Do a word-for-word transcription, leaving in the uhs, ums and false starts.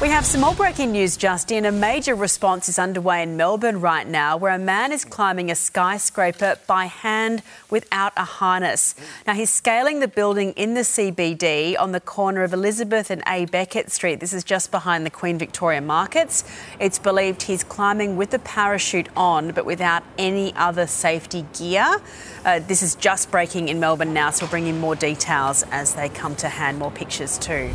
We have some more breaking news, Justin. A major response is underway in Melbourne right now where a man is climbing a skyscraper by hand without a harness. Now, he's scaling the building in the C B D on the corner of Elizabeth and A. Beckett Street. This is just behind the Queen Victoria markets. It's believed he's climbing with the parachute on but without any other safety gear. Uh, this is just breaking in Melbourne now, so we'll bring in more details as they come to hand, more pictures too.